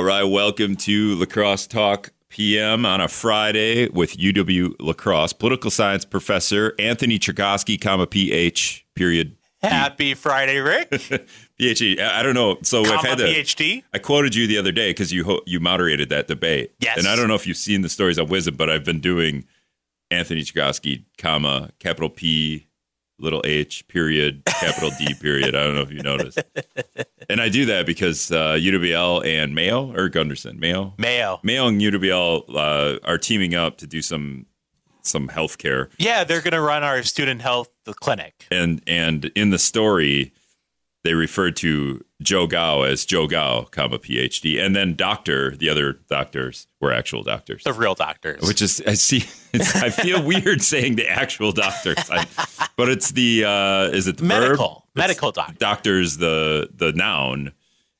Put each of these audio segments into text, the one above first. All right, welcome to Lacrosse Talk PM on a Friday with UW Lacrosse political science professor Anthony Chergosky, PH. Happy Friday, Rick. PhD. I don't know. So I've had a PhD. I quoted you the other day because you moderated that debate. Yes. And I don't know if you've seen the stories on Wisdom, but I've been doing Anthony Chergosky, PH, D. I don't know if you noticed. And I do that because UWL and Mayo, or Gunderson, Mayo and UWL are teaming up to do some healthcare. Yeah, they're going to run our student health clinic. And in the story, they referred to Joe Gao as Joe Gao, PhD, and then doctor. The other doctors were actual doctors, the real doctors. Which is I feel weird saying the actual doctors, but it's the is it the medical doctor? Doctors the noun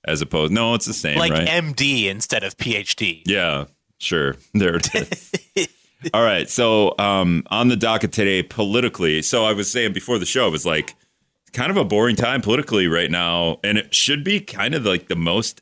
as opposed. No, it's the same, like right? MD instead of PhD. Yeah, sure. There it is. All right. So on the docket today, politically. So I was saying before the show, it was like kind of a boring time politically right now. And it should be kind of like the most,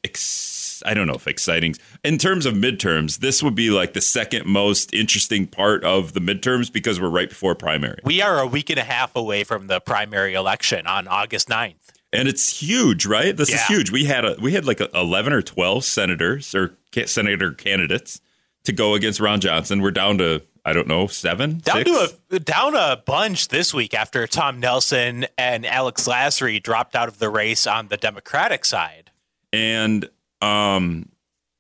I don't know if exciting in terms of midterms. This would be like the second most interesting part of the midterms because we're right before primary. We are a week and a half away from the primary election on August 9th. And it's huge, right? This is huge. We had like 11 or 12 senators or senator candidates to go against Ron Johnson. We're down to, I don't know, down a bunch this week after Tom Nelson and Alex Lasry dropped out of the race on the Democratic side. And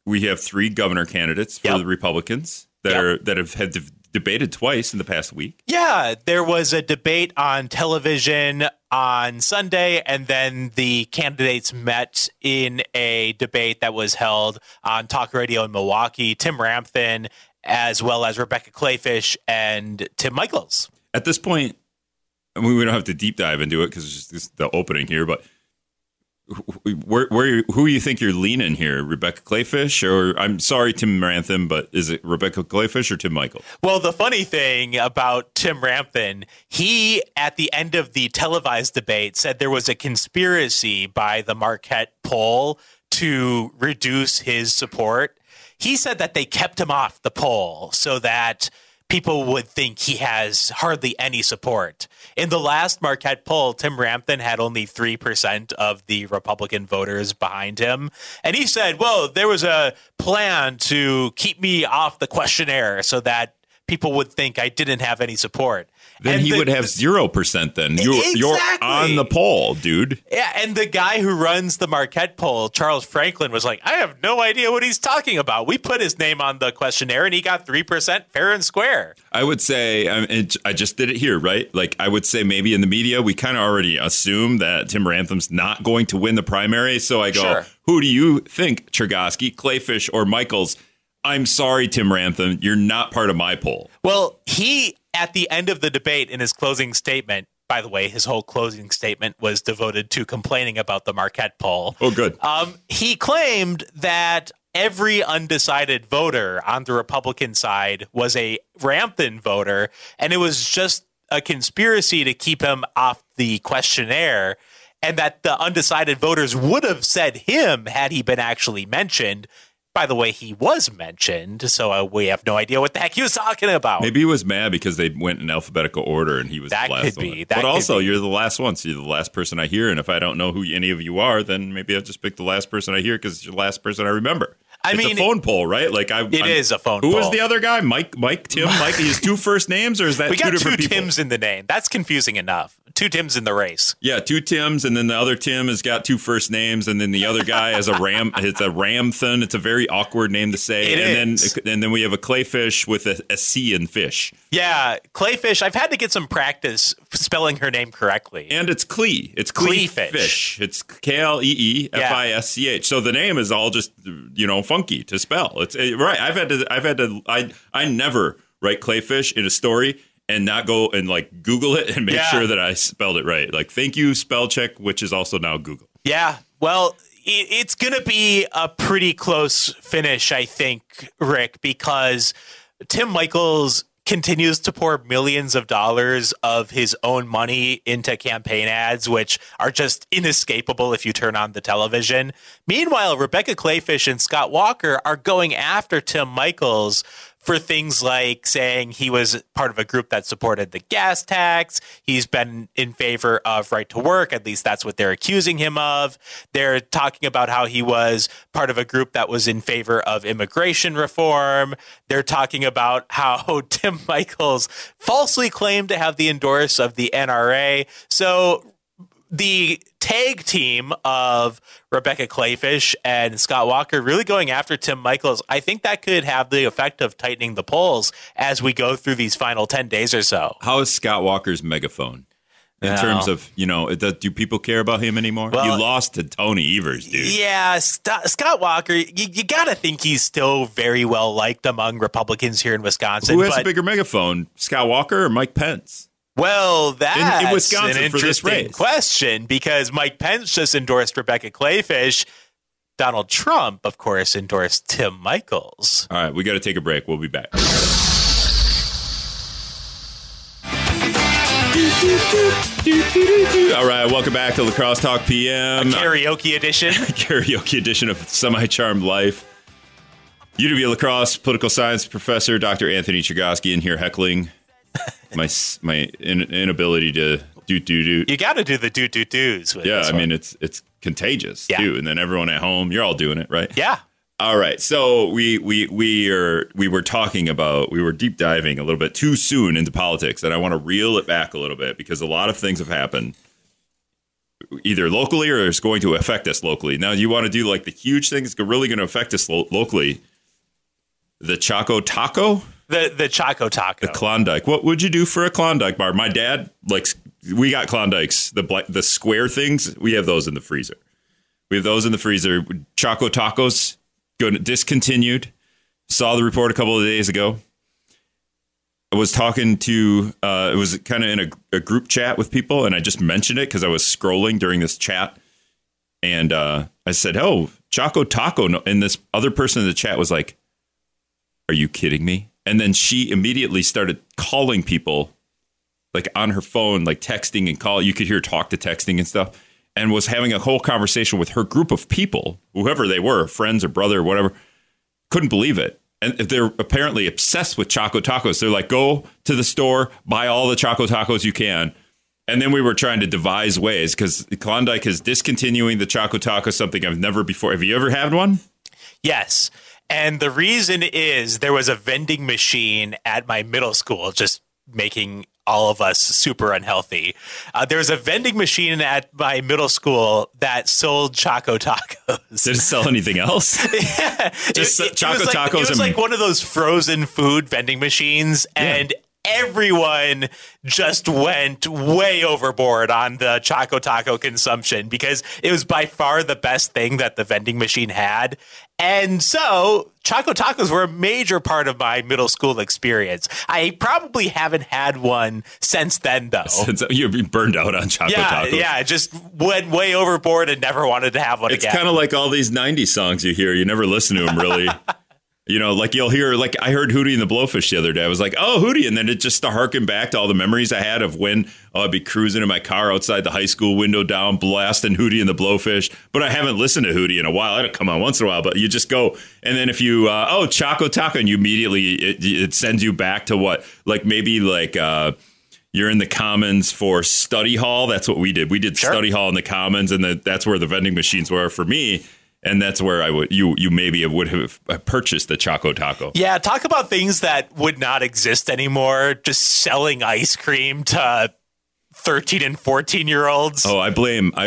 we have three governor candidates for the Republicans that have debated twice in the past week. Yeah, there was a debate on television on Sunday, and then the candidates met in a debate that was held on talk radio in Milwaukee. Tim Ramthun, as well as Rebecca Kleefisch and Tim Michaels. At this point, I mean, we don't have to deep dive into it because it's just the opening here, but who do you think you're leaning here? Rebecca Kleefisch or, I'm sorry, Tim Ramthun, but is it Rebecca Kleefisch or Tim Michaels? Well, the funny thing about Tim Ramthun, he, at the end of the televised debate, said there was a conspiracy by the Marquette poll to reduce his support. He said that they kept him off the poll so that people would think he has hardly any support. In the last Marquette poll, Tim Ramthun had only 3% of the Republican voters behind him. And he said, well, there was a plan to keep me off the questionnaire so that people would think I didn't have any support. Then and he would have 0% then. You're on the poll, dude. Yeah, and the guy who runs the Marquette poll, Charles Franklin, was like, I have no idea what he's talking about. We put his name on the questionnaire, and he got 3% fair and square. I would say, I just did it here, right? Like, I would say maybe in the media, we kind of already assume that Tim Ramthun's not going to win the primary. So I go, sure. Who do you think, Chergosky, Kleefisch, or Michaels? I'm sorry, Tim Ramthun, you're not part of my poll. Well, he, at the end of the debate in his closing statement, by the way, his whole closing statement was devoted to complaining about the Marquette poll. Oh, good. He claimed that every undecided voter on the Republican side was a Ramthun voter, and it was just a conspiracy to keep him off the questionnaire, and that the undecided voters would have said him had he been actually mentioned. By the way, he was mentioned, so we have no idea what the heck he was talking about. Maybe he was mad because they went in alphabetical order and he was the last one. But also, you're the last one, so you're the last person I hear. And if I don't know who any of you are, then maybe I'll just pick the last person I hear because it's the last person I remember. I mean, it's a phone poll, right? Like it is a phone poll. Who was the other guy? Mike, Tim. His two first names, or is that two different people? We got two Tims in the name. That's confusing enough. Two Tims in the race. Yeah, two Tims, and then the other Tim has got two first names, and then the other guy has it's a Ramthun. It's a very awkward name to say. And then we have a Kleefisch with a C in fish. Yeah, Kleefisch. I've had to get some practice spelling her name correctly. And it's Klee. It's Kleefisch. It's Kleefisch. So the name is all just, funky to spell. It's right. I never write Kleefisch in a story and not go and like Google it and make sure that I spelled it right. Like, thank you, spell check, which is also now Google. Yeah. Well, it's going to be a pretty close finish, I think, Rick, because Tim Michaels continues to pour millions of dollars of his own money into campaign ads, which are just inescapable if you turn on the television. Meanwhile, Rebecca Kleefisch and Scott Walker are going after Tim Michaels for things like saying he was part of a group that supported the gas tax. He's been in favor of right to work. At least that's what they're accusing him of. They're talking about how he was part of a group that was in favor of immigration reform. They're talking about how Tim Michaels falsely claimed to have the endorse of the NRA. So the tag team of Rebecca Kleefisch and Scott Walker really going after Tim Michaels, I think that could have the effect of tightening the polls as we go through these final 10 days or so. How is Scott Walker's megaphone in terms of, you know, do people care about him anymore? Well, you lost to Tony Evers, dude. Yeah, Scott Walker, you got to think he's still very well liked among Republicans here in Wisconsin. Who has a bigger megaphone, Scott Walker or Mike Pence? Well, that's in Wisconsin an interesting question, because Mike Pence just endorsed Rebecca Kleefisch. Donald Trump, of course, endorsed Tim Michaels. All right, we got to take a break. We'll be back. All right, welcome back to Lacrosse Talk PM. A karaoke edition. Karaoke edition of Semi-Charmed Life. UW Lacrosse political science professor Dr. Anthony Chergosky in here heckling my inability to do. You got to do the do's. Yeah, I mean it's contagious too, and then everyone at home, you're all doing it, right? Yeah. All right. So we were deep diving a little bit too soon into politics, and I want to reel it back a little bit because a lot of things have happened, either locally or it's going to affect us locally. Now you want to do like the huge thing that's really going to affect us locally. The Choco Taco. The Choco Taco. The Klondike. What would you do for a Klondike bar? My dad likes, we got Klondikes, the square things. We have those in the freezer. Choco Tacos, discontinued. Saw the report a couple of days ago. I was talking to, it was kind of in a group chat with people, and I just mentioned it because I was scrolling during this chat. And I said, oh, Choco Taco. And this other person in the chat was like, are you kidding me? And then she immediately started calling people like on her phone, like texting and call. You could hear talk to texting and stuff, and was having a whole conversation with her group of people, whoever they were, friends or brother or whatever. Couldn't believe it. And they're apparently obsessed with Choco Tacos. They're like, go to the store, buy all the Choco Tacos you can. And then we were trying to devise ways because Klondike is discontinuing the Choco Taco, something I've never before. Have you ever had one? Yes. And the reason is there was a vending machine at my middle school, just making all of us super unhealthy. There was a vending machine at my middle school that sold Choco Tacos. Did it sell anything else? Yeah. Just Choco Tacos. It was like one of those frozen food vending machines. And everyone just went way overboard on the Choco Taco consumption because it was by far the best thing that the vending machine had. And so Choco Tacos were a major part of my middle school experience. I probably haven't had one since then, though. Since you've been burned out on Choco Tacos. Yeah, just went way overboard and never wanted to have one again. It's kind of like all these 90s songs you hear. You never listen to them, really. You know, like you'll hear, like I heard Hootie and the Blowfish the other day. I was like, oh, Hootie. And then it just to harken back to all the memories I had of when I'd be cruising in my car outside the high school window down, blasting Hootie and the Blowfish. But I haven't listened to Hootie in a while. I don't come on once in a while, but you just go. And then if you, Choco Taco, and you immediately, it sends you back to what? Like maybe like you're in the Commons for study hall. That's what we did. We did study hall in the Commons, and that's where the vending machines were for me. And that's where I would you maybe would have purchased the Choco Taco. Yeah. Talk about things that would not exist anymore. Just selling ice cream to 13 and 14 year olds. Oh, I blame my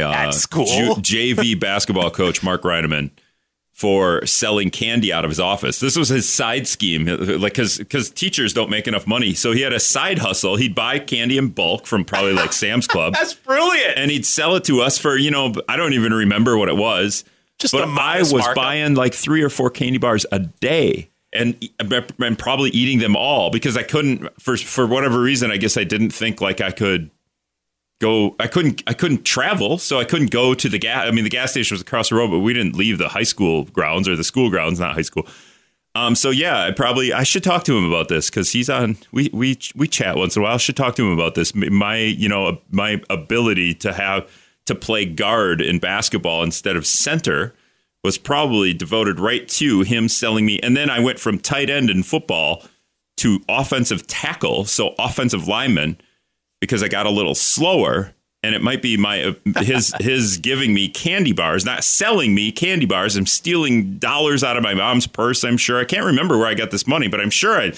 at school JV basketball coach, Mark Reinemann, for selling candy out of his office. This was his side scheme, like because teachers don't make enough money. So he had a side hustle. He'd buy candy in bulk from probably like Sam's Club. That's brilliant. And he'd sell it to us for, you know, I don't even remember what it was. Just but I was buying like 3 or 4 candy bars a day and probably eating them all because I couldn't for whatever reason. I guess I didn't think like I could go. I couldn't travel, so I couldn't go to the gas. I mean, the gas station was across the road, but we didn't leave the high school grounds or the school grounds, not high school. So yeah, I should talk to him about this because he's on. We chat once in a while. I should talk to him about this. My ability to play guard in basketball instead of center was probably devoted right to him selling me. And then I went from tight end in football to offensive tackle, so offensive lineman, because I got a little slower. And it might be his giving me candy bars, not selling me candy bars. I'm stealing dollars out of my mom's purse, I'm sure. I can't remember where I got this money, but I'm sure I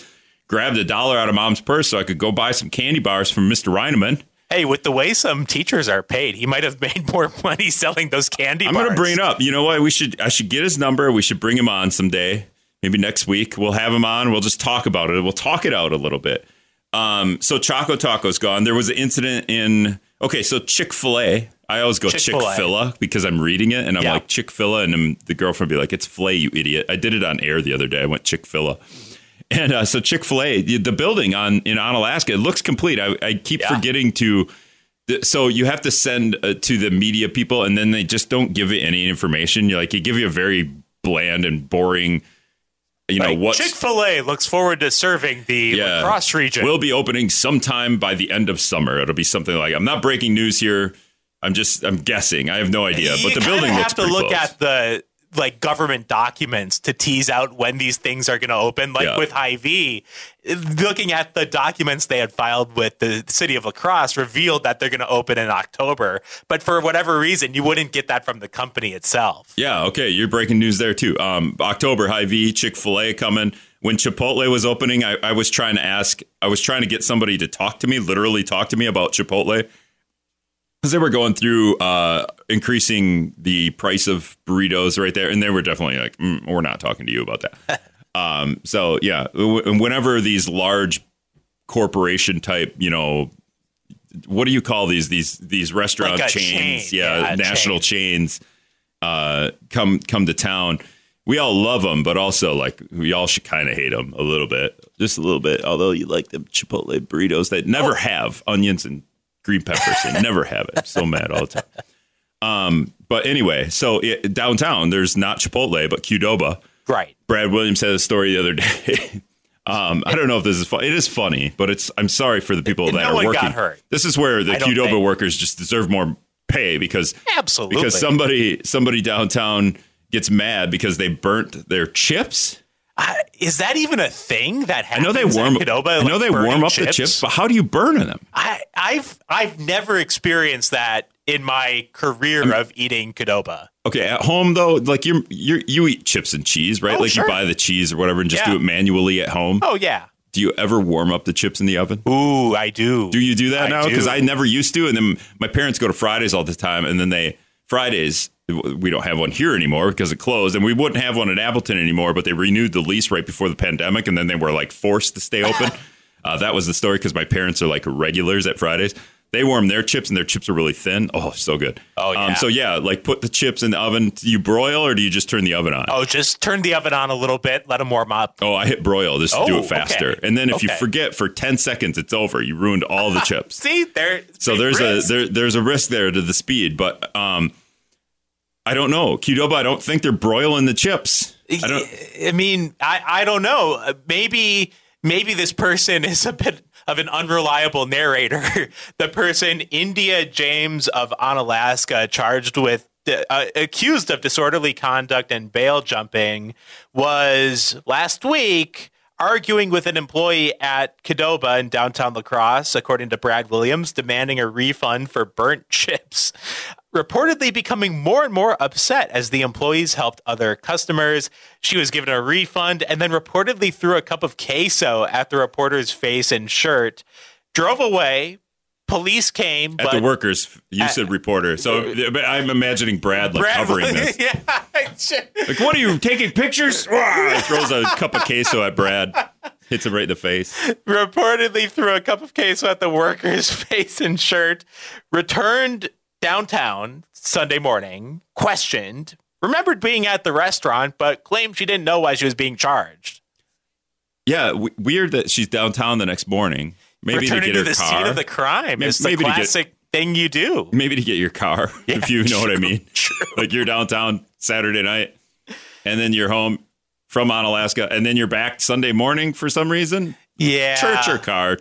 grabbed a dollar out of mom's purse so I could go buy some candy bars from Mr. Reinemann. Hey, with the way some teachers are paid, he might have made more money selling those candy bars. I'm going to bring it up. You know what? I should get his number. We should bring him on someday. Maybe next week. We'll have him on. We'll just talk about it. We'll talk it out a little bit. So Choco Taco's gone. There was an incident in... Okay, so Chick-fil-A. I always go Chick-fil-A because I'm reading it, and I'm like, Chick-fil-A, and then the girlfriend would be like, it's filet, you idiot. I did it on air the other day. I went Chick-fil-A. And so Chick-fil-A, the building in Onalaska, it looks complete. I keep forgetting to... So you have to send to the media people, and then they just don't give you any information. You're like, they give you a very bland and boring... Chick-fil-A looks forward to serving the Lacrosse region. We'll be opening sometime by the end of summer. It'll be something like, I'm not breaking news here. I'm guessing. I have no idea. But the building looks pretty close. You have to look at the government documents to tease out when these things are going to open. With Hy-Vee, looking at the documents they had filed with the city of La Crosse revealed that they're going to open in October. But for whatever reason, you wouldn't get that from the company itself. Yeah. OK. You're breaking news there, too. October, Hy-Vee, Chick-fil-A coming. When Chipotle was opening, I was trying to ask. I was trying to get somebody to literally talk to me about Chipotle. Because they were going through increasing the price of burritos right there. And they were definitely like, we're not talking to you about that. So, yeah, whenever these large corporation type, what do you call these restaurant chains? National chains come to town. We all love them, but also we all should kind of hate them a little bit. Just a little bit. Although you like the Chipotle burritos that never have onions and green peppers and never have it. So mad all the time. But anyway, so downtown, there's not Chipotle, but Qdoba. Right. Brad Williams had a story the other day. I don't know if this is funny. It is funny, but I'm sorry for the people that are working. Got hurt. This is where the Qdoba workers just deserve more pay because somebody downtown gets mad because they burnt their chips. Is that even a thing that happens? I know they warm up the chips, but how do you burn them? I've never experienced that in my career of eating Qdoba. Okay, at home though, like you eat chips and cheese, right? You buy the cheese or whatever and just do it manually at home. Oh yeah. Do you ever warm up the chips in the oven? Ooh, I do. Do you do that now? Because I never used to, and then my parents go to Fridays all the time, and then we don't have one here anymore because it closed, and we wouldn't have one at Appleton anymore, but they renewed the lease right before the pandemic, and then they were forced to stay open. That was the story because my parents are regulars at Fridays. They warm their chips, and their chips are really thin. Oh, so good. Oh, yeah. So, yeah, put the chips in the oven. Do you broil or do you just turn the oven on? Oh, just turn the oven on a little bit. Let them warm up. Oh, I hit broil just to do it faster. Okay. And then if you forget for 10 seconds, it's over. You ruined all the chips. See? There's a risk there to the speed, but I don't know. Qdoba, I don't think they're broiling the chips. I don't know. Maybe this person is a bit of an unreliable narrator. The person, India James of Onalaska, charged with accused of disorderly conduct and bail jumping, was last week arguing with an employee at Qdoba in downtown La Crosse, according to Brad Williams, demanding a refund for burnt chips, reportedly becoming more and more upset as the employees helped other customers. She was given a refund and then reportedly threw a cup of queso at the reporter's face and shirt, drove away. Police came. At the workers, said reporter. So I'm imagining Brad covering this. Yeah. What are you, taking pictures? Throws a cup of queso at Brad. Hits him right in the face. Reportedly threw a cup of queso at the worker's face and shirt. Returned downtown Sunday morning. Questioned. Remembered being at the restaurant, but claimed she didn't know why she was being charged. Yeah, weird that she's downtown the next morning. Maybe returning to get her car. Scene of the crime is the classic thing you do. Maybe to get your car, if you know what I mean. True. You're downtown Saturday night, and then you're home from Onalaska, and then you're back Sunday morning for some reason? Yeah. Church or car.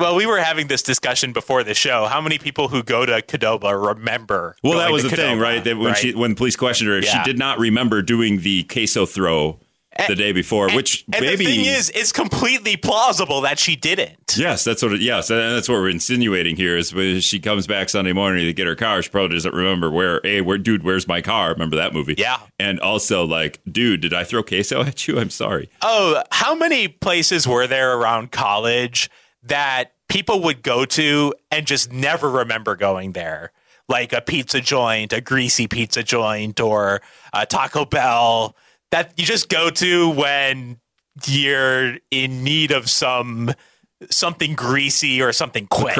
Well, we were having this discussion before the show. How many people who go to Qdoba remember? Well, that was the Qdoba thing, right? That when police questioned her, she did not remember doing the queso throw the day before, which the thing is, it's completely plausible that she didn't. Yes, that's what we're insinuating here is when she comes back Sunday morning to get her car, she probably doesn't remember where's my car? Remember that movie? Yeah. And also like, dude, did I throw queso at you? I'm sorry. Oh, how many places were there around college that people would go to and just never remember going there? Like a pizza joint, a greasy pizza joint, or a Taco Bell, that you just go to when you're in need of something greasy or something quick.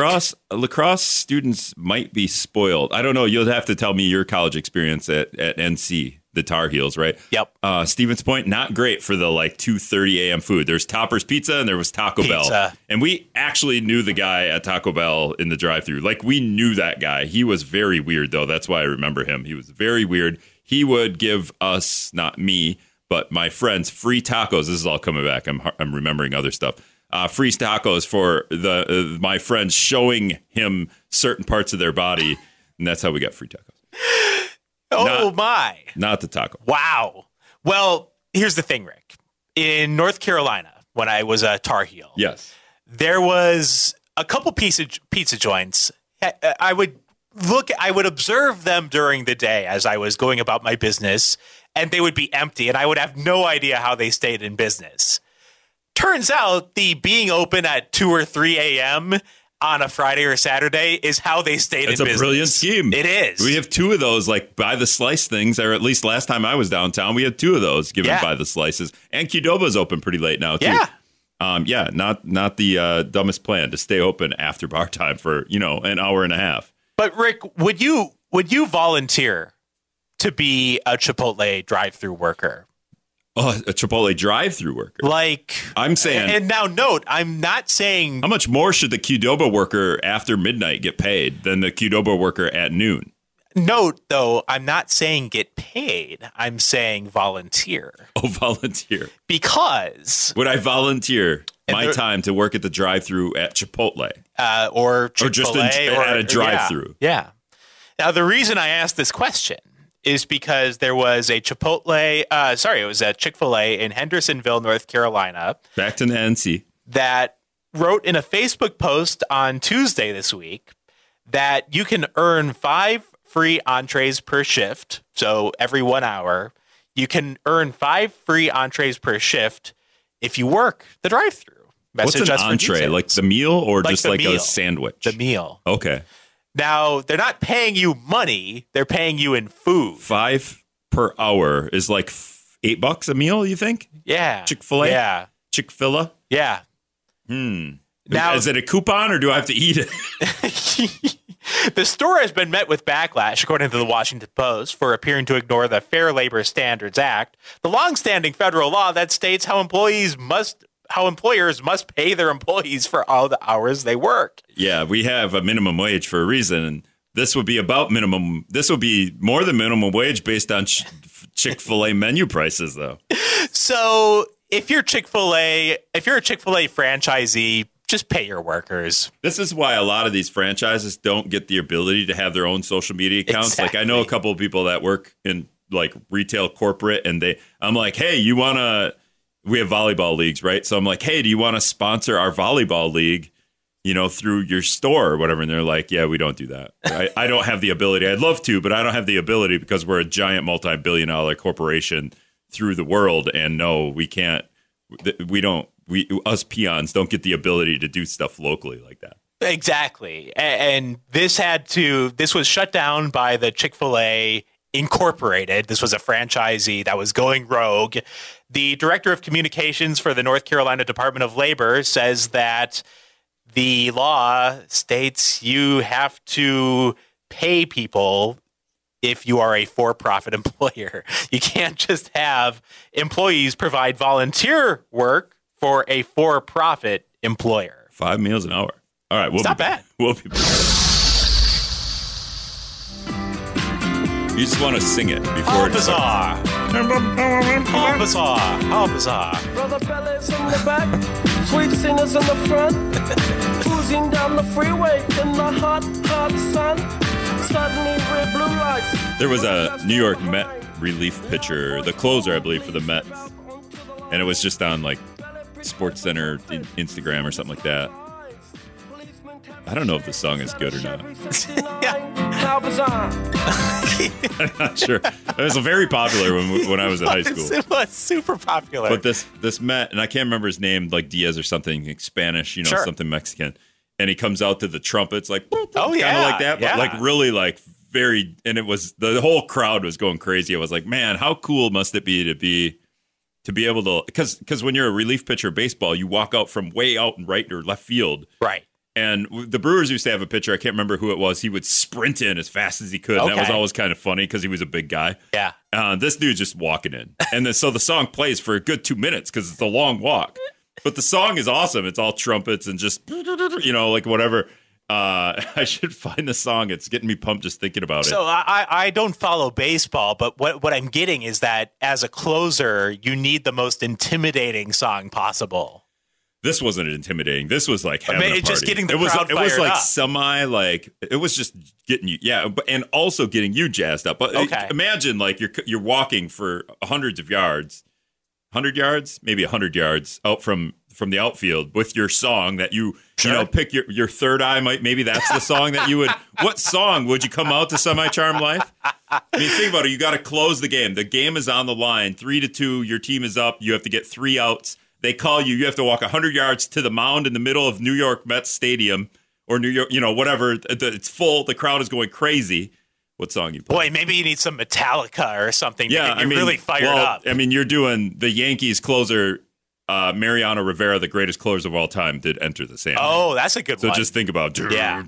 Lacrosse students might be spoiled. I don't know. You'll have to tell me your college experience at NC, the Tar Heels, right? Yep. Stevens Point, not great for the 2:30 a.m. food. There's Topper's Pizza and there was Taco Bell. And we actually knew the guy at Taco Bell in the drive-thru. We knew that guy. He was very weird, though. That's why I remember him. He was very weird. He would give us, not me, but my friends, free tacos. This is all coming back. I'm remembering other stuff. Free tacos for my friends showing him certain parts of their body, and that's how we got free tacos. Not the taco. Wow. Well, here's the thing, Rick. In North Carolina, when I was a Tar Heel, yes, there was a couple pizza joints. I would observe them during the day as I was going about my business, and they would be empty, and I would have no idea how they stayed in business. Turns out the being open at 2 or 3 a.m. on a Friday or Saturday is how they stayed in business. It's a brilliant scheme. It is. We have two of those, by the slice things, or at least last time I was downtown, we had two of those given by the slices. And Qdoba's open pretty late now, too. Yeah. Not the dumbest plan to stay open after bar time for, an hour and a half. But Rick, would you volunteer to be a Chipotle drive-thru worker? Oh, a Chipotle drive-thru worker. I'm saying. And now note, I'm not saying. How much more should the Qdoba worker after midnight get paid than the Qdoba worker at noon? Note, though, I'm not saying get paid. I'm saying volunteer. Oh, volunteer. Because. Would I volunteer my time to work at the drive-thru at Chipotle? Or just at a drive-thru. Yeah. Now, the reason I asked this question is because there was a Chipotle. It was a Chick-fil-A in Hendersonville, North Carolina. Back to the NC. That wrote in a Facebook post on Tuesday this week that you can earn 5 free entrees per shift. So every 1 hour, you can earn 5 free entrees per shift if you work the drive-thru. What's an entree? The meal or just a sandwich? The meal. Okay. Now, they're not paying you money. They're paying you in food. 5 per hour is $8 a meal, you think? Yeah. Chick-fil-A? Yeah. Chick-fil-A? Yeah. Now, is it a coupon or do I have to eat it? The store has been met with backlash, according to the Washington Post, for appearing to ignore the Fair Labor Standards Act, the longstanding federal law that states how employers must pay their employees for all the hours they work. Yeah, we have a minimum wage for a reason. This would be this would be more than minimum wage based on Chick-fil-A menu prices, though. So if you're a Chick-fil-A franchisee, just pay your workers. This is why a lot of these franchises don't get the ability to have their own social media accounts. Exactly. I know a couple of people that work in retail corporate, and I'm like, hey, we have volleyball leagues, right? So I'm like, hey, do you want to sponsor our volleyball league, through your store or whatever? And they're like, yeah, we don't do that. I don't have the ability. I'd love to, but I don't have the ability because we're a giant multi-billion-dollar corporation through the world. And no, we can't. Us peons don't get the ability to do stuff locally like that. Exactly. And this was shut down by the Chick-fil-A Incorporated. This was a franchisee that was going rogue. The director of communications for the North Carolina Department of Labor says that the law states you have to pay people if you are a for-profit employer. You can't just have employees provide volunteer work for a for-profit employer. 5 meals an hour. All right. It's not bad. We'll be back. You just want to sing it before it's bizarre. How bizarre. How bizarre. Brother Bellas in the back, sweet singers in the front, cruising down the freeway in the hot, hot sun. Suddenly red blue lights. There was a New York Met relief pitcher, the closer, I believe, for the Mets. And it was just on, like, Sports Center, Instagram or something like that. I don't know if the song is good or not. I'm not sure. It was very popular when I was in high school. It was super popular. But this Met, and I can't remember his name, like Diaz or something, like Spanish, you know, sure, something Mexican. And he comes out to the trumpets, like, oh, yeah, kind of like that, but like really like very, and it was, the whole crowd was going crazy. I was like, man, how cool must it be to be able to, because when you're a relief pitcher of baseball, you walk out from way out in right or left field. Right. And the Brewers used to have a pitcher, I can't remember who it was, he would sprint in as fast as he could. Okay. And that was always kind of funny because he was a big guy. Yeah. This dude's just walking in. And then, so the song plays for a good 2 minutes because it's a long walk. But the song is awesome. It's all trumpets and just, you know, like whatever. I should find the song. It's getting me pumped just thinking about it. So I don't follow baseball, but what I'm getting is that as a closer, you need the most intimidating song possible. This wasn't intimidating. This was like having a party. Just getting the crowd fired up. It was like semi, like it was just getting you, and also getting you jazzed up. But imagine like you're walking for hundreds of yards. 100 yards, maybe 100 yards out from the outfield with your song that you, sure, you know, pick your third eye. Maybe that's the song that you would, what song would you come out to Semi-Charm Life? I mean, think about it. You got to close the game. The game is on the line, 3-2. Your team is up. You have to get 3 outs. They call you. You have to walk 100 yards to the mound in the middle of New York Mets Stadium or New York, you know, whatever. It's full. The crowd is going crazy. What song you play? Boy, maybe you need some Metallica or something. Yeah, I mean, really fired up. I mean, you're doing the Yankees closer, Mariano Rivera, the greatest closer of all time, did Enter the Sandman. Oh, that's a good one. So just think about, yeah.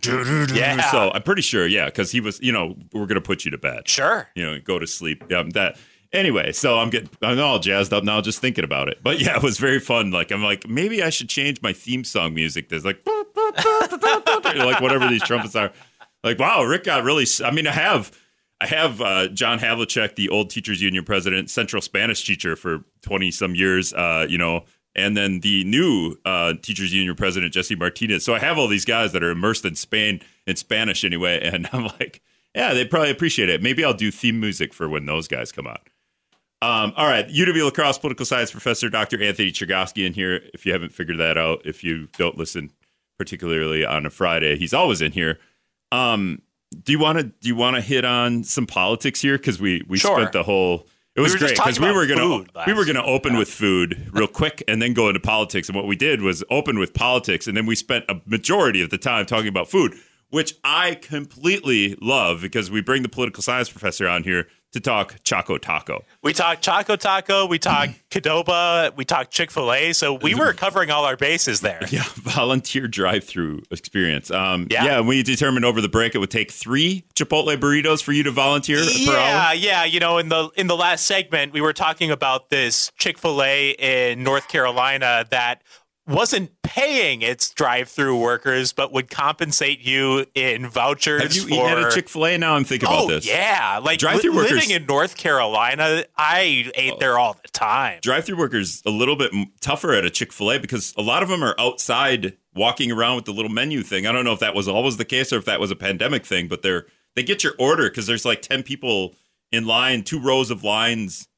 So I'm pretty sure, yeah, because he was, you know, we're gonna put you to bed. Sure. You know, go to sleep. Yeah, that. Anyway, so I'm all jazzed up now just thinking about it. But yeah, it was very fun. Like I'm like, maybe I should change my theme song music. There's like, like whatever these trumpets are. Like, wow, Rick got really, I mean, I have John Havlicek, the old teachers union president, central Spanish teacher for 20 some years, you know, and then the new teachers union president, Jesse Martinez. So I have all these guys that are immersed in Spain, in Spanish anyway. And I'm like, yeah, they probably appreciate it. Maybe I'll do theme music for when those guys come out. All right. UW La Crosse political science professor, Dr. Anthony Chergosky in here. If you haven't figured that out, if you don't listen particularly on a Friday, he's always in here. Do you want to hit on some politics here? Because we sure, spent the whole, it was great because we were gonna open with food real quick and then go into politics. And what we did was open with politics, and then we spent a majority of the time talking about food, which I completely love because we bring the political science professor on here to talk Choco Taco. We talked Choco Taco, we talked Qdoba, we talked Chick-fil-A. So we were covering all our bases there. Yeah, volunteer drive-through experience. Yeah, we determined over the break it would take 3 Chipotle burritos for you to volunteer per hour. Yeah, you know, in the last segment, we were talking about this Chick-fil-A in North Carolina that wasn't paying its drive-through workers, but would compensate you in vouchers. Have you eaten at a Chick-fil-A? Now I'm thinking about this. Yeah, like drive-through workers living in North Carolina, I ate there all the time. Drive-through workers a little bit tougher at a Chick-fil-A because a lot of them are outside walking around with the little menu thing. I don't know if that was always the case or if that was a pandemic thing, but they get your order because there's like 10 people in line, 2 rows of lines,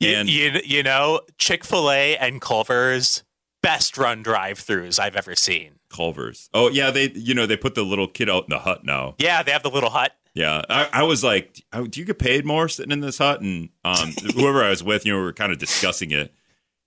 and you know, Chick-fil-A and Culver's. Best run drive-thrus I've ever seen. Culver's. Oh yeah, they put the little kid out in the hut now. Yeah, they have the little hut. Yeah, I was like, do you get paid more sitting in this hut? And whoever I was with, you know, we were kind of discussing it,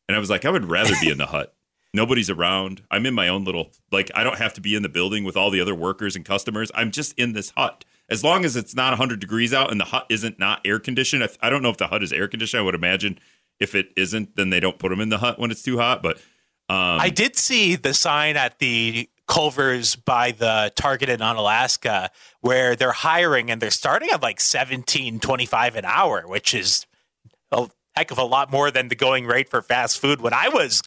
and I was like, I would rather be in the hut. Nobody's around. I'm in my own little, like, I don't have to be in the building with all the other workers and customers. I'm just in this hut. As long as it's not 100 degrees out and the hut isn't not air conditioned. I don't know if the hut is air conditioned. I would imagine if it isn't, then they don't put them in the hut when it's too hot, but. I did see the sign at the Culver's by the Target in Onalaska where they're hiring and they're starting at like $17.25 an hour, which is a heck of a lot more than the going rate for fast food when I was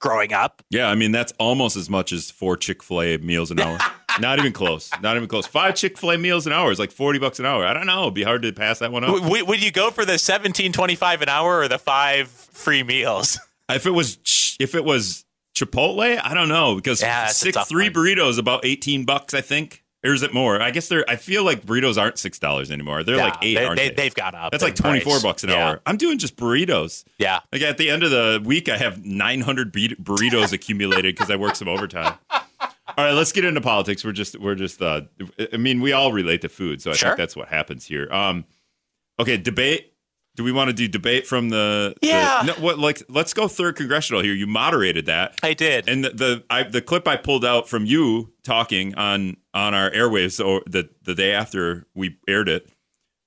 growing up. Yeah, I mean, that's almost as much as 4 Chick-fil-A meals an hour. Not even close. Not even close. 5 Chick-fil-A meals an hour is like $40 an hour. I don't know. It'd be hard to pass that one up. Would you go for the $17.25 an hour or the 5 free meals? If it was Chipotle, I don't know, because 6 3 burritos about $18, I think. Or is it more? I guess I feel like burritos aren't $6 anymore. They're like $8, aren't they? They've gone up. That's like $24 an hour. I'm doing just burritos. Yeah. Like at the end of the week, I have 900 burritos accumulated because I work some overtime. All right, let's get into politics. We're just I mean, we all relate to food, so I think that's what happens here. Okay, debate. Do we want to do debate from the? Yeah. Let's go third congressional here. You moderated that. I did. And the clip I pulled out from you talking on our airwaves or the day after we aired it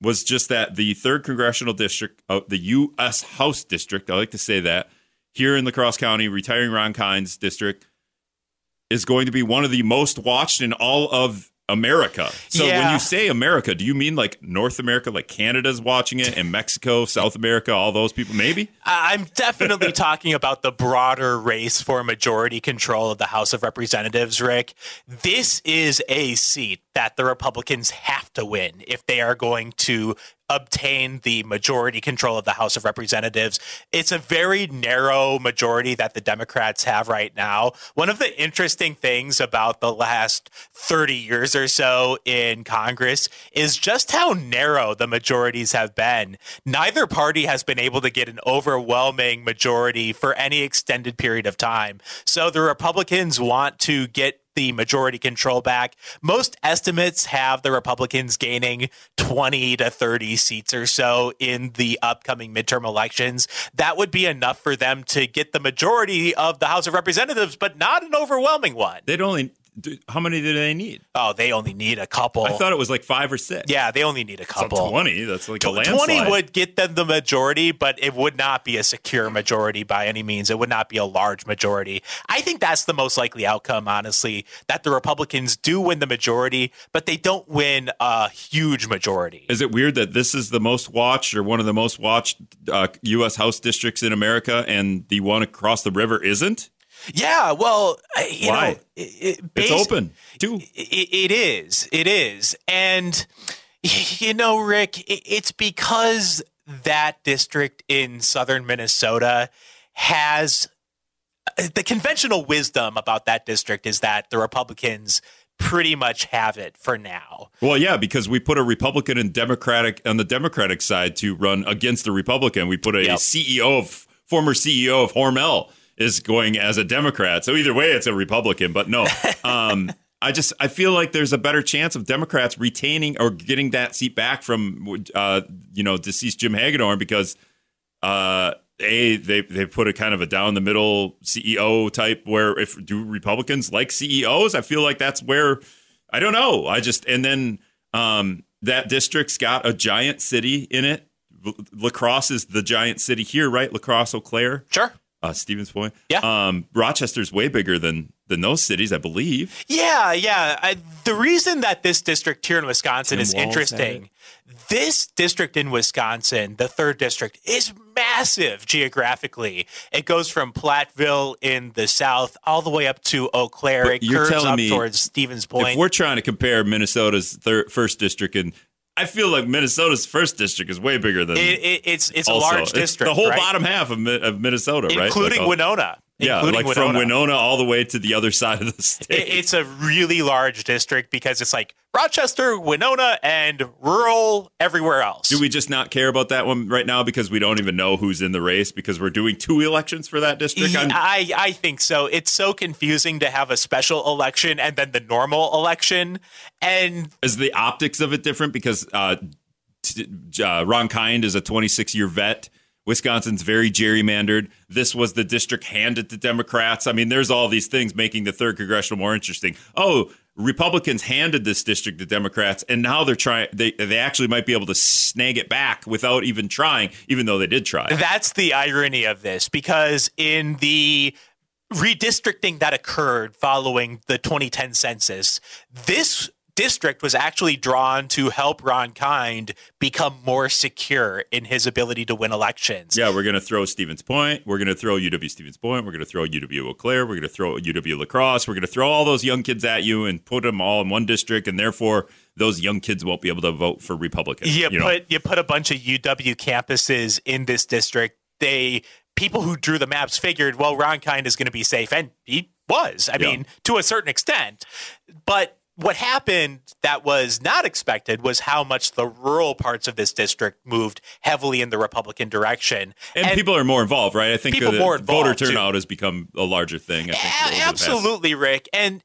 was just that the third congressional district of the U.S. House district. I like to say that here in La Crosse County, retiring Ron Kynes district is going to be one of the most watched in all of America. So when you say America, do you mean like North America, like Canada's watching it, and Mexico, South America, all those people? Maybe I'm definitely talking about the broader race for majority control of the House of Representatives, Rick. This is a seat that the Republicans have to win if they are going to obtain the majority control of the House of Representatives. It's a very narrow majority that the Democrats have right now. One of the interesting things about the last 30 years or so in Congress is just how narrow the majorities have been. Neither party has been able to get an overwhelming majority for any extended period of time. So the Republicans want to get the majority control back. Most estimates have the Republicans gaining 20 to 30 seats or so in the upcoming midterm elections. That would be enough for them to get the majority of the House of Representatives, but not an overwhelming one. How many do they need? Oh, they only need a couple. I thought it was like 5 or 6. Yeah, they only need a couple. So 20, that's like a landslide. 20 would get them the majority, but it would not be a secure majority by any means. It would not be a large majority. I think that's the most likely outcome, honestly, that the Republicans do win the majority, but they don't win a huge majority. Is it weird that this is the most watched or one of the most watched U.S. House districts in America and the one across the river isn't? Yeah, well, you know, it's open, too. It is. And, you know, Rick, it's because that district in southern Minnesota has the conventional wisdom about that district is that the Republicans pretty much have it for now. Well, yeah, because we put a Republican and Democratic on the Democratic side to run against a Republican. We put a former CEO of Hormel is going as a Democrat. So either way, it's a Republican. But no, I feel like there's a better chance of Democrats retaining or getting that seat back from, deceased Jim Hagedorn because, they put a kind of a down the middle CEO type where do Republicans like CEOs? I feel like that's where, I don't know. And then that district's got a giant city in it. La Crosse is the giant city here, right? La Crosse, Eau Claire. Sure. Stevens Point. Yeah. Rochester's way bigger than those cities, I believe. Yeah, yeah. The reason that this district here in Wisconsin is interesting, this district in Wisconsin, the third district, is massive geographically. It goes from Platteville in the south all the way up to Eau Claire. But it curves up towards Stevens Point. If we're trying to compare Minnesota's first district and I feel like Minnesota's first district is way bigger than it's also a large district. It's the whole bottom half of Minnesota, right? Including Winona. Yeah, from Winona all the way to the other side of the state. It's a really large district because it's like Rochester, Winona, and rural everywhere else. Do we just not care about that one right now because we don't even know who's in the race because we're doing 2 elections for that district? Yeah, I think so. It's so confusing to have a special election and then the normal election. And is the optics of it different because Ron Kind is a 26-year vet? Wisconsin's very gerrymandered. This was the district handed to Democrats. I mean, there's all these things making the third congressional more interesting. Oh, Republicans handed this district to Democrats, and now they're trying. They actually might be able to snag it back without even trying, even though they did try. That's the irony of this, because in the redistricting that occurred following the 2010 census, this district was actually drawn to help Ron Kind become more secure in his ability to win elections. Yeah, we're going to throw Stevens Point. We're going to throw UW-Stevens Point. We're going to throw UW-Eau Claire. We're going to throw UW-La Crosse. We're going to throw all those young kids at you and put them all in one district, and therefore those young kids won't be able to vote for Republicans. You put a bunch of UW campuses in this district. People who drew the maps figured, well, Ron Kind is going to be safe, and he was. I mean, to a certain extent. But what happened that was not expected was how much the rural parts of this district moved heavily in the Republican direction. And people are more involved, right? I think the voter turnout has become a larger thing. I think absolutely, Rick. And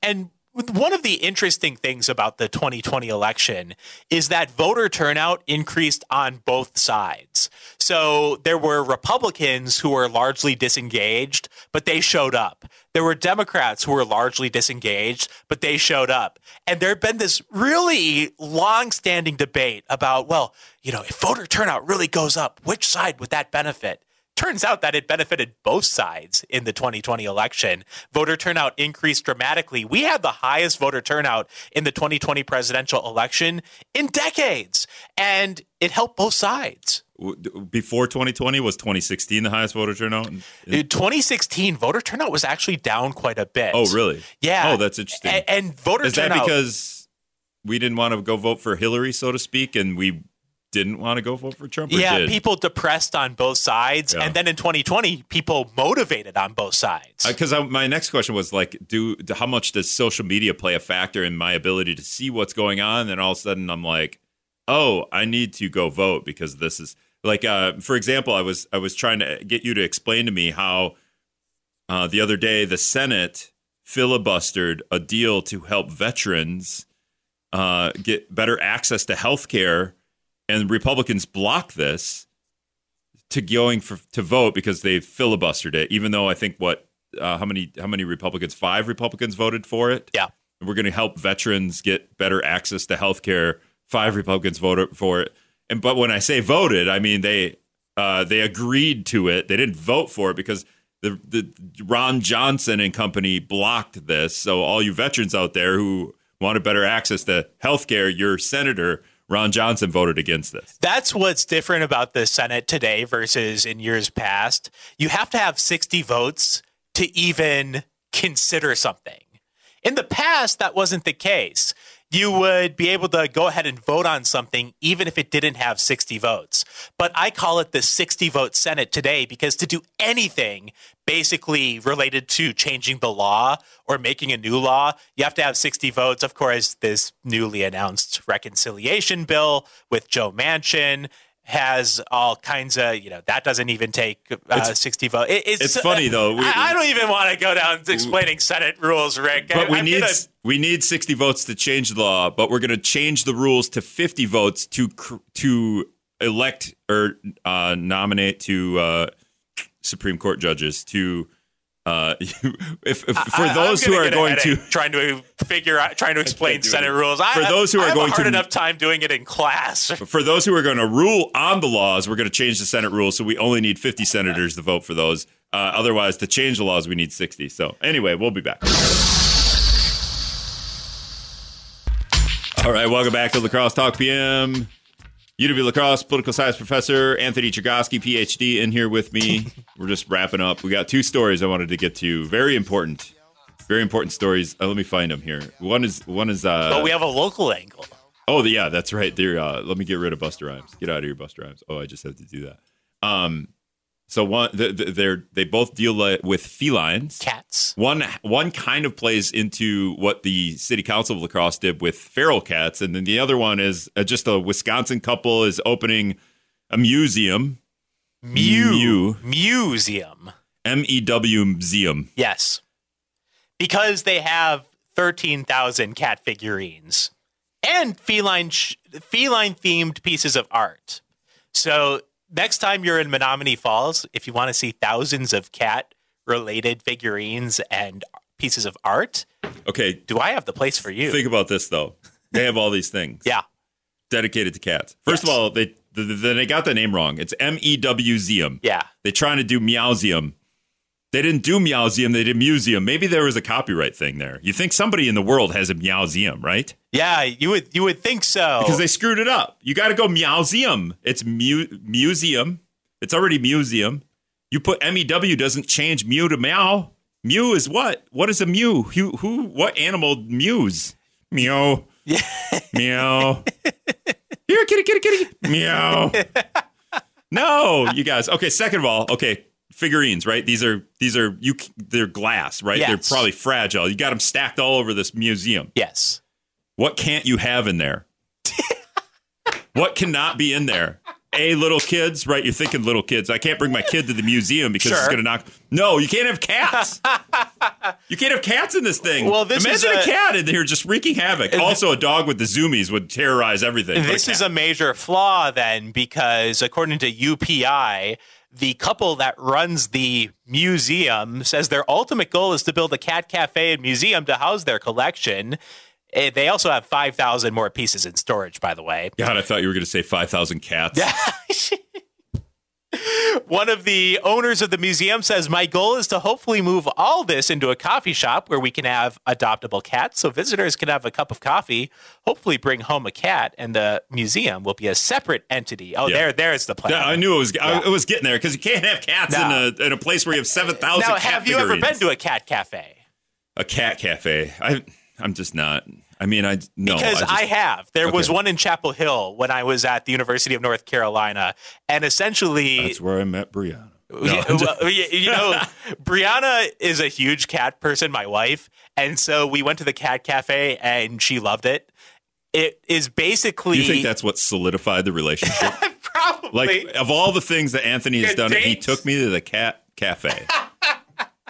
one of the interesting things about the 2020 election is that voter turnout increased on both sides. So there were Republicans who were largely disengaged, but they showed up. There were Democrats who were largely disengaged, but they showed up. And there had been this really long-standing debate about, well, you know, if voter turnout really goes up, which side would that benefit? Turns out that it benefited both sides in the 2020 election. Voter turnout increased dramatically. We had the highest voter turnout in the 2020 presidential election in decades, and it helped both sides. Before 2020, was 2016 the highest voter turnout? In 2016, voter turnout was actually down quite a bit. Oh, really? Yeah. Oh, that's interesting. And voter turnout— Is that because we didn't want to go vote for Hillary, so to speak, and we— didn't want to go vote for Trump? Yeah, people depressed on both sides. Yeah. And then in 2020, people motivated on both sides. Because my next question was like, how much does social media play a factor in my ability to see what's going on? And then all of a sudden I'm like, oh, I need to go vote because this is like, for example, I was trying to get you to explain to me how the other day the Senate filibustered a deal to help veterans get better access to health care. And Republicans block this to going to vote because they filibustered it, even though I think how many Republicans? 5 Republicans voted for it. Yeah. And we're going to help veterans get better access to health care. 5 Republicans voted for it. But when I say voted, I mean they agreed to it. They didn't vote for it because the Ron Johnson and company blocked this. So all you veterans out there who wanted better access to health care, your senator Ron Johnson voted against this. That's what's different about the Senate today versus in years past. You have to have 60 votes to even consider something. In the past, that wasn't the case. You would be able to go ahead and vote on something even if it didn't have 60 votes. But I call it the 60-vote Senate today because to do anything basically related to changing the law or making a new law, you have to have 60 votes. Of course, this newly announced reconciliation bill with Joe Manchin has all kinds of, you know, that doesn't even take 60 votes. It's funny, though. I don't even want to go down to explaining Senate rules, Rick. But we need 60 votes to change the law, but we're going to change the rules to 50 votes to elect or nominate to Supreme Court judges to... for those who are going to Senate rules, I have a hard enough time doing it in class. For those who are going to rule on the laws, we're going to change the Senate rules, so we only need 50 senators to vote for those. Otherwise, to change the laws, we need 60. So anyway, we'll be back. All right, welcome back to Lacrosse Talk PM. UW-La Crosse political science professor Anthony Chergosky, PhD, in here with me. We're just wrapping up. We got 2 stories I wanted to get to. Very important stories. Let me find them here. One is. But we have a local angle. Oh yeah, that's right. There. Let me get rid of Busta Rhymes. Get out of here, Busta Rhymes. Oh, I just have to do that. So one, they both deal with felines, cats. One kind of plays into what the city council of La Crosse did with feral cats, and then the other one is just a Wisconsin couple is opening a museum. Mewsuem. MEW-museum. Yes, because they have 13,000 cat figurines and feline themed pieces of art. So. Next time you're in Menominee Falls, if you want to see thousands of cat-related figurines and pieces of art, okay, do I have the place for you? Think about this, though. They have all these things. Yeah. Dedicated to cats. First of all, they got the name wrong. It's MEW-museum. Yeah. They're trying to do Meowseum. They didn't do Mewsuem, they did Mewsuem. Maybe there was a copyright thing there. You think somebody in the world has a Mewsuem, right? Yeah, you would think so. Because they screwed it up. You got to go Mewsuem. It's museum. It's already Mewsuem. You put MEW doesn't change mew to meow. Mew is what? What is a mew? Who what animal mews? Meow. Yeah. Meow. Here, kitty, kitty, kitty. Meow. No, you guys. Okay, second of all, okay. Figurines, right? These are they're glass, right? Yes. They're probably fragile. You got them stacked all over this museum. Yes. What can't you have in there? What cannot be in there? A, little kids, right? You're thinking little kids. I can't bring my kid to the museum because it's going to knock. No, you can't have cats. You can't have cats in this thing. Well, imagine a cat in here just wreaking havoc. Also, a dog with the zoomies would terrorize everything. This is a major flaw then, because according to UPI, the couple that runs the museum says their ultimate goal is to build a cat cafe and museum to house their collection. They also have 5,000 more pieces in storage, by the way. God, I thought you were going to say 5,000 cats. One of the owners of the museum says, my goal is to hopefully move all this into a coffee shop where we can have adoptable cats so visitors can have a cup of coffee, hopefully bring home a cat, and the museum will be a separate entity. Oh, yeah. There is the plan. Yeah, I knew it was getting there because you can't have cats in a place where you have 7,000 cat figurines. Now, have you ever been to a cat cafe? A cat cafe? I'm just not. I mean, no. Because I have. There was one in Chapel Hill when I was at the University of North Carolina. And essentially, that's where I met Brianna. Brianna is a huge cat person, my wife. And so we went to the cat cafe and she loved it. It is basically. You think that's what solidified the relationship? Probably. Like, of all the things that Anthony has done, he took me to the cat cafe.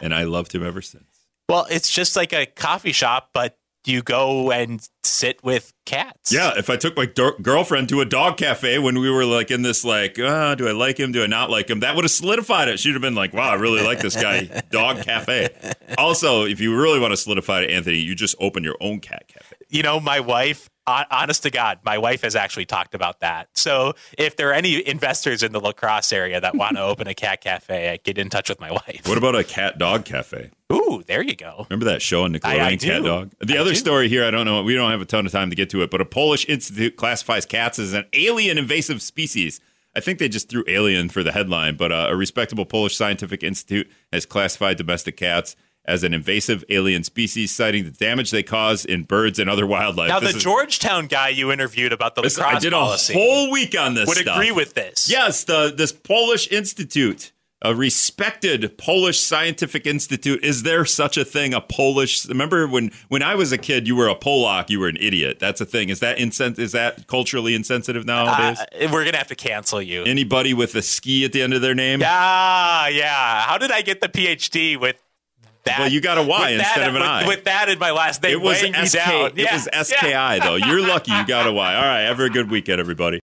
And I loved him ever since. Well, it's just like a coffee shop, but you go and sit with cats. Yeah, if I took my girlfriend to a dog cafe when we were like in this like, do I like him? Do I not like him? That would have solidified it. She'd have been like, wow, I really like this guy. Dog cafe. Also, if you really want to solidify it, Anthony, you just open your own cat cafe. You know, my wife, honest to God, my wife has actually talked about that. So if there are any investors in the La Crosse area that want to open a cat cafe, get in touch with my wife. What about a cat dog cafe? Ooh, there you go. Remember that show on Nickelodeon, Cat Dog? The other story here, I don't know. We don't have a ton of time to get to it, but a Polish institute classifies cats as an alien invasive species. I think they just threw alien for the headline, but a respectable Polish scientific institute has classified domestic cats as an invasive alien species, citing the damage they cause in birds and other wildlife. Now, the Georgetown guy you interviewed about the lacrosse policy. I did a whole week on this stuff. Would agree with this. Yes, this Polish institute. A respected Polish scientific institute. Is there such a thing? A Polish? Remember when I was a kid, you were a Polak, you were an idiot. That's a thing. Is that culturally insensitive nowadays? We're gonna have to cancel you. Anybody with a ski at the end of their name? Yeah. How did I get the PhD with that? Well, you got a Y instead of an I. With that in my last name, it was SKI though. You're lucky you got a Y. All right. Have a good weekend, everybody.